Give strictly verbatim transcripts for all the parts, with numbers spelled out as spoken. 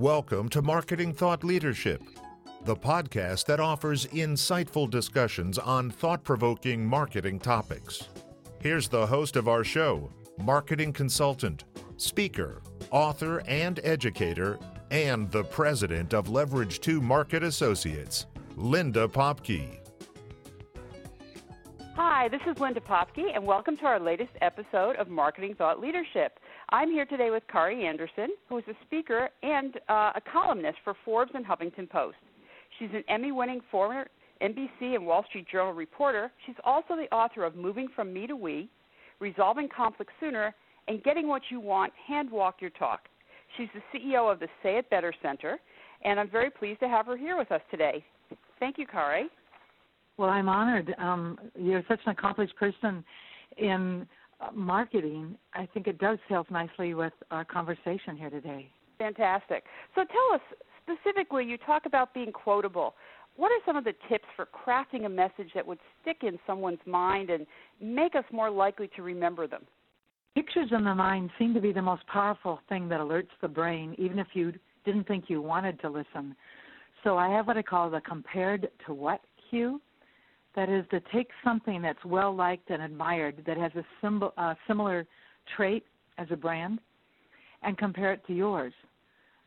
Welcome to Marketing Thought Leadership, the podcast that offers insightful discussions on thought-provoking marketing topics. Here's the host of our show, marketing consultant, speaker, author, and educator, and the president of Leverage two Market Associates, Linda Popcke. Hi, this is Linda Popcke, and welcome to our latest episode of Marketing Thought Leadership. I'm here today with Kari Anderson, who is a speaker and uh, a columnist for Forbes and Huffington Post. She's an Emmy-winning former N B C and Wall Street Journal reporter. She's also the author of Moving From Me to We, Resolving Conflict Sooner, and Getting What You Want, Hand Walk Your Talk. She's the C E O of the Say It Better Center, and I'm very pleased to have her here with us today. Thank you, Kari. Well, I'm honored. Um, you're such an accomplished person in marketing. I think it does help nicely with our conversation here today. Fantastic. So tell us, specifically, you talk about being quotable. What are some of the tips for crafting a message that would stick in someone's mind and make us more likely to remember them? Pictures in the mind seem to be the most powerful thing that alerts the brain, even if you didn't think you wanted to listen. So I have what I call the compared to what cue. That is, to take something that's well-liked and admired that has a symbol, uh, similar trait as a brand and compare it to yours.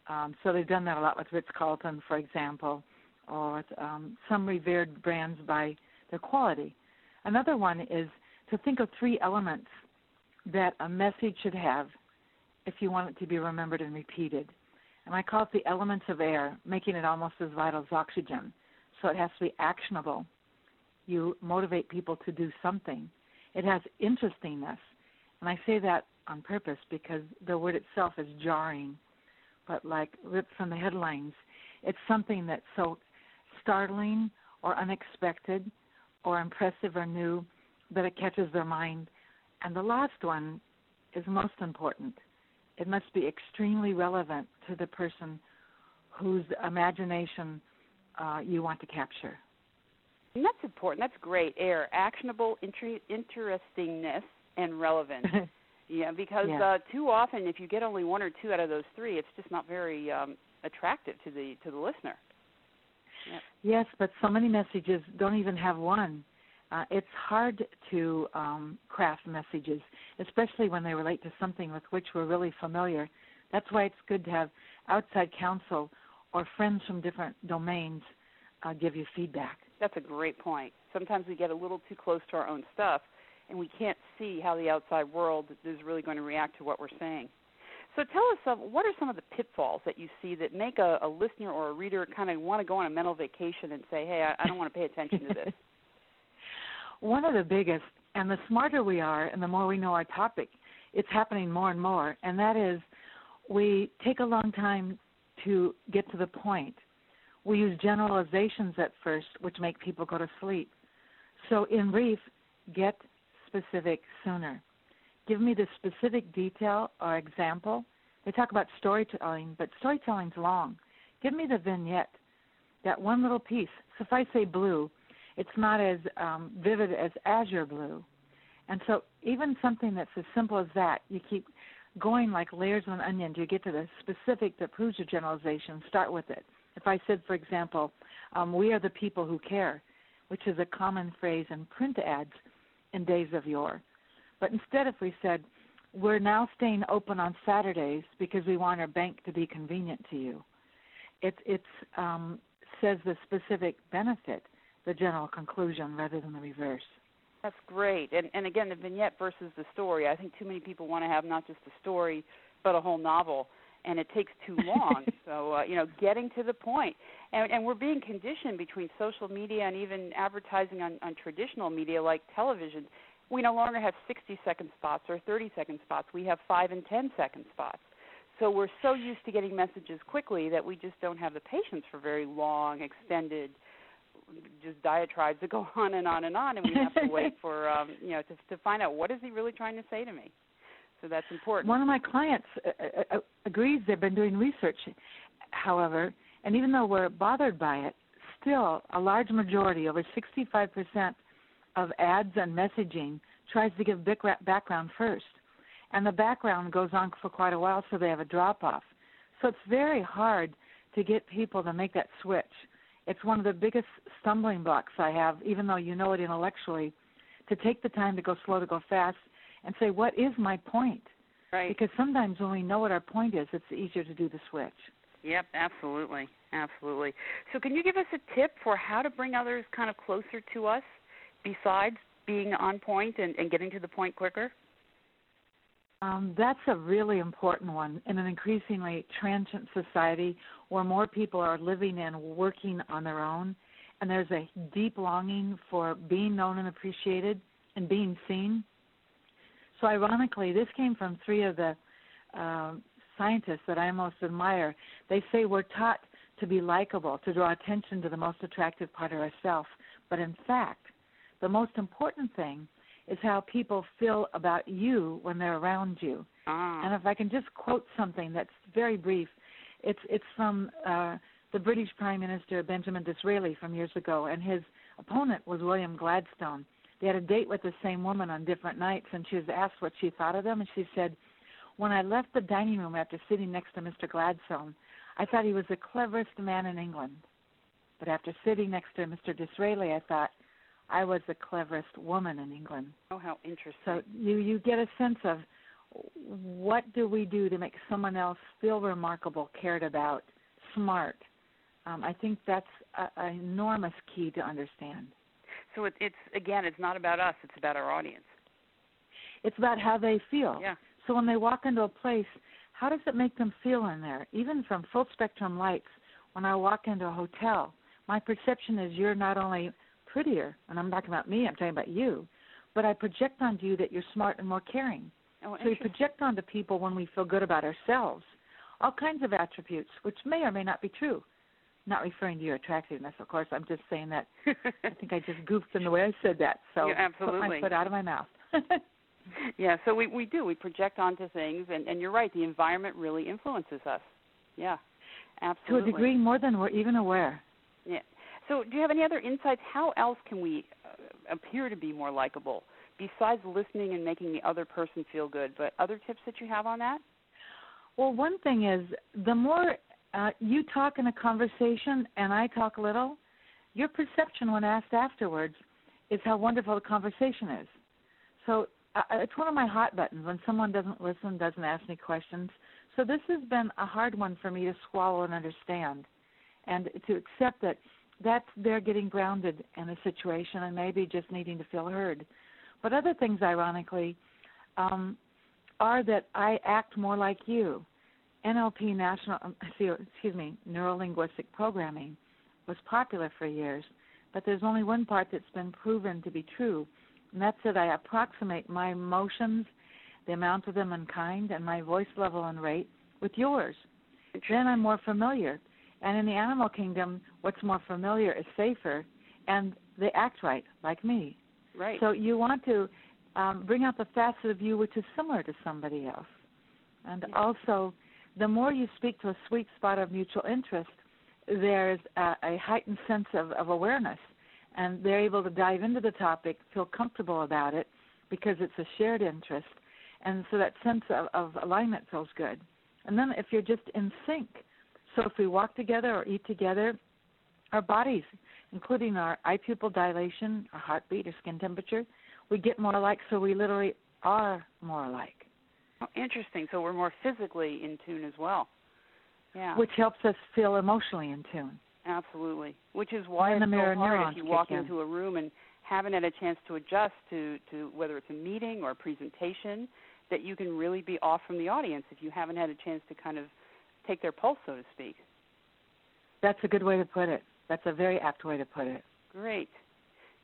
Um, so they've done that a lot with Ritz-Carlton, for example, or with um, some revered brands by their quality. Another one is to think of three elements that a message should have if you want it to be remembered and repeated. And I call it the elements of air, making it almost as vital as oxygen. So it has to be actionable. You motivate people to do something. It has interestingness. And I say that on purpose because the word itself is jarring, but like ripped from the headlines. It's something that's so startling or unexpected or impressive or new that it catches their mind. And the last one is most important. It must be extremely relevant to the person whose imagination uh, you want to capture. And that's important. That's great. Air, actionable, inter- interestingness, and relevant. yeah, because yeah. Uh, too often, if you get only one or two out of those three, it's just not very um, attractive to the to the listener. Yeah. Yes, but so many messages don't even have one. Uh, it's hard to um, craft messages, especially when they relate to something with which we're really familiar. That's why it's good to have outside counsel or friends from different domains uh, give you feedback. That's a great point. Sometimes we get a little too close to our own stuff, and we can't see how the outside world is really going to react to what we're saying. So tell us, some, what are some of the pitfalls that you see that make a, a listener or a reader kind of want to go on a mental vacation and say, hey, I, I don't want to pay attention to this? One of the biggest, and the smarter we are and the more we know our topic, it's happening more and more, and that is we take a long time to get to the point. We use generalizations at first, which make people go to sleep. So in brief, get specific sooner. Give me the specific detail or example. They talk about storytelling, but storytelling's long. Give me the vignette, that one little piece. So if I say blue, it's not as um, vivid as azure blue. And so even something that's as simple as that, you keep going like layers of an onion till you get to the specific that proves your generalization. Start with it. If I said, for example, um, we are the people who care, which is a common phrase in print ads in days of yore. But instead, if we said, we're now staying open on Saturdays because we want our bank to be convenient to you, it it's, um, says the specific benefit, the general conclusion, rather than the reverse. That's great. And, and again, the vignette versus the story. I think too many people want to have not just a story but a whole novel. And it takes too long, so, uh, you know, getting to the point. And, and we're being conditioned between social media and even advertising on, on traditional media like television. We no longer have sixty-second spots or thirty-second spots. We have five- and ten-second spots. So we're so used to getting messages quickly that we just don't have the patience for very long, extended, just diatribes that go on and on and on, and we have to wait for, um, you know, to, to find out what is he really trying to say to me. So that's important. One of my clients uh, uh, agrees. They've been doing research, however, and even though we're bothered by it, still a large majority, over sixty-five percent of ads and messaging, tries to give background first. And the background goes on for quite a while, so they have a drop-off. So it's very hard to get people to make that switch. It's one of the biggest stumbling blocks I have, even though you know it intellectually, to take the time to go slow, to go fast, and say, what is my point? Right. Because sometimes when we know what our point is, it's easier to do the switch. Yep, absolutely, absolutely. So can you give us a tip for how to bring others kind of closer to us besides being on point and, and getting to the point quicker? Um, that's a really important one in an increasingly transient society where more people are living and working on their own, and there's a deep longing for being known and appreciated and being seen. So ironically, this came from three of the uh, scientists that I most admire. They say we're taught to be likable, to draw attention to the most attractive part of ourselves. But in fact, the most important thing is how people feel about you when they're around you. Ah. And if I can just quote something that's very brief, it's it's from uh, the British Prime Minister Benjamin Disraeli from years ago, and his opponent was William Gladstone. They had a date with the same woman on different nights, and she was asked what she thought of them, and she said, "When I left the dining room after sitting next to Mister Gladstone, I thought he was the cleverest man in England. But after sitting next to Mister Disraeli, I thought I was the cleverest woman in England." Oh, how interesting. So you, you get a sense of what do we do to make someone else feel remarkable, cared about, smart. Um, I think that's an enormous key to understand. So it, it's, again, it's not about us. It's about our audience. It's about how they feel. Yeah. So when they walk into a place, how does it make them feel in there? Even from full-spectrum lights, when I walk into a hotel, my perception is you're not only prettier, and I'm not talking about me, I'm talking about you, but I project onto you that you're smart and more caring. Oh, so we project onto people when we feel good about ourselves all kinds of attributes, which may or may not be true. I'm not referring to your attractiveness, of course. I'm just saying that I think I just goofed in the way I said that, so yeah, put my foot out of my mouth. Yeah, so we, we do. We project onto things, and, and you're right, the environment really influences us. Yeah, absolutely. To a degree more than we're even aware. Yeah. So do you have any other insights? How else can we uh, appear to be more likable besides listening and making the other person feel good? But other tips that you have on that? Well, one thing is the more uh, you talk in a conversation and I talk little, your perception when asked afterwards is how wonderful the conversation is. So uh, it's one of my hot buttons when someone doesn't listen, doesn't ask any questions. So this has been a hard one for me to swallow and understand and to accept that that's they're getting grounded in a situation and maybe just needing to feel heard. But other things, ironically, um, are that I act more like you. N L P, National, excuse me, Neuro Linguistic Programming was popular for years, but there's only one part that's been proven to be true, and that's that I approximate my emotions, the amount of them in kind, and my voice level and rate with yours. Then I'm more familiar. And in the animal kingdom, what's more familiar is safer, and they act right, like me. Right. So you want to um, bring out the facet of you which is similar to somebody else. And yeah. Also, the more you speak to a sweet spot of mutual interest, there's a, a heightened sense of, of awareness, and they're able to dive into the topic, feel comfortable about it, because it's a shared interest. And so that sense of, of alignment feels good. And then if you're just in sync, so if we walk together or eat together, our bodies, including our eye pupil dilation, our heartbeat, our skin temperature, we get more alike, so we literally are more alike. Oh, interesting. So we're more physically in tune as well. Yeah. Which helps us feel emotionally in tune. Absolutely. Which is why it's so hard if you walk into a room and haven't had a chance to adjust to, to whether it's a meeting or a presentation, that you can really be off from the audience if you haven't had a chance to kind of take their pulse, so to speak. That's a good way to put it. That's a very apt way to put it. Great,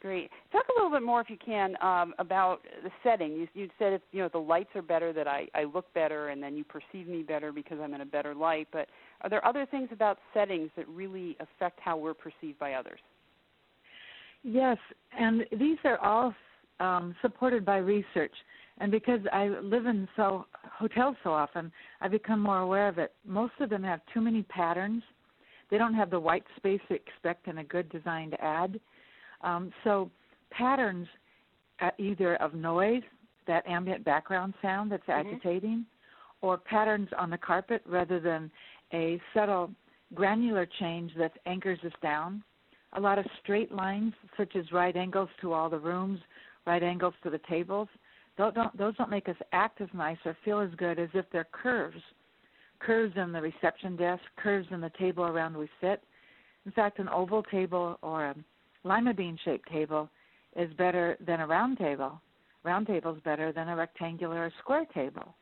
great. Talk a little bit more, if you can, um, about the setting. You, you said, if, you know, the lights are better, that I, I look better, and then you perceive me better because I'm in a better light. But are there other things about settings that really affect how we're perceived by others? Yes, and these are all um, supported by research. And because I live in so hotels so often, I become more aware of it. Most of them have too many patterns. They don't have the white space to expect in a good designed ad. Um, so patterns either of noise, that ambient background sound that's mm-hmm. agitating, or patterns on the carpet rather than a subtle granular change that anchors us down, a lot of straight lines such as right angles to all the rooms, right angles to the tables. Those don't, those don't make us act as nice or feel as good as if they're curves, curves in the reception desk, curves in the table around we sit. In fact, an oval table or a lima bean-shaped table is better than a round table. Round table's better than a rectangular or square table.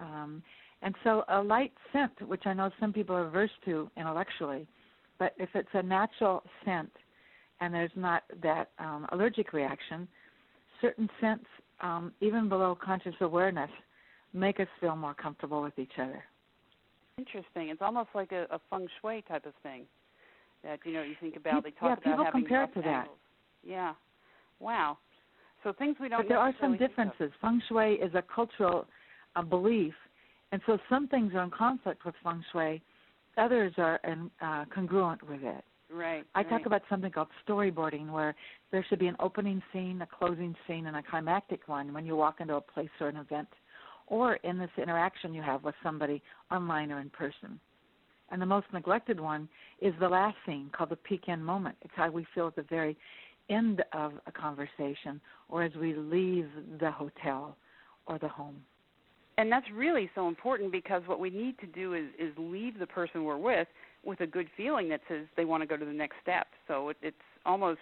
Um, and so a light scent, which I know some people are averse to intellectually, but if it's a natural scent and there's not that um, allergic reaction, certain scents, um, even below conscious awareness, make us feel more comfortable with each other. Interesting. It's almost like a, a feng shui type of thing. That, you know, you think about, they talk yeah, about having... Yeah, people compare it to that. Angles. Yeah. Wow. So things we don't... But there are some differences. Feng shui is a cultural uh, belief, and so some things are in conflict with feng shui. Others are in, uh, congruent with it. Right. I right. talk about something called storyboarding, where there should be an opening scene, a closing scene, and a climactic one when you walk into a place or an event, or in this interaction you have with somebody online or in person. And the most neglected one is the last scene, called the peak-in moment. It's how we feel at the very end of a conversation or as we leave the hotel or the home. And that's really so important, because what we need to do is, is leave the person we're with with a good feeling that says they want to go to the next step. So it, it's almost,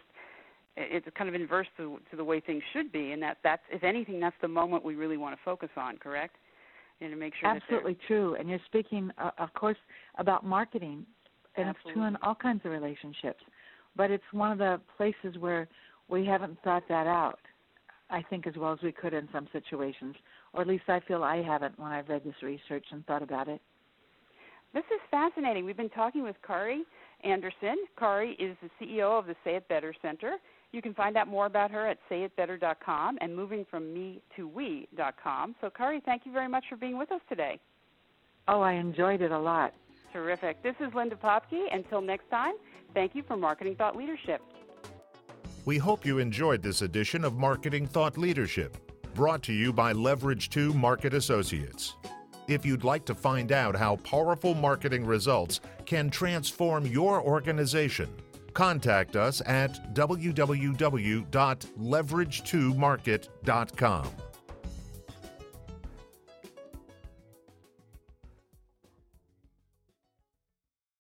it's kind of inverse to, to the way things should be, and that that's, if anything, that's the moment we really want to focus on, correct? And to make sure absolutely that true. And you're speaking, uh, of course, about marketing, and absolutely. It's true in all kinds of relationships. But it's one of the places where we haven't thought that out, I think, as well as we could in some situations, or at least I feel I haven't when I've read this research and thought about it. This is fascinating. We've been talking with Kari Anderson. Kari is the C E O of the Say It Better Center. You can find out more about her at say it better dot com and moving from me to we dot com. So, Kari, thank you very much for being with us today. Oh, I enjoyed it a lot. Terrific. This is Linda Popcke. Until next time, thank you for Marketing Thought Leadership. We hope you enjoyed this edition of Marketing Thought Leadership, brought to you by Leverage two Market Associates. If you'd like to find out how powerful marketing results can transform your organization, contact us at w w w dot leverage two market dot com.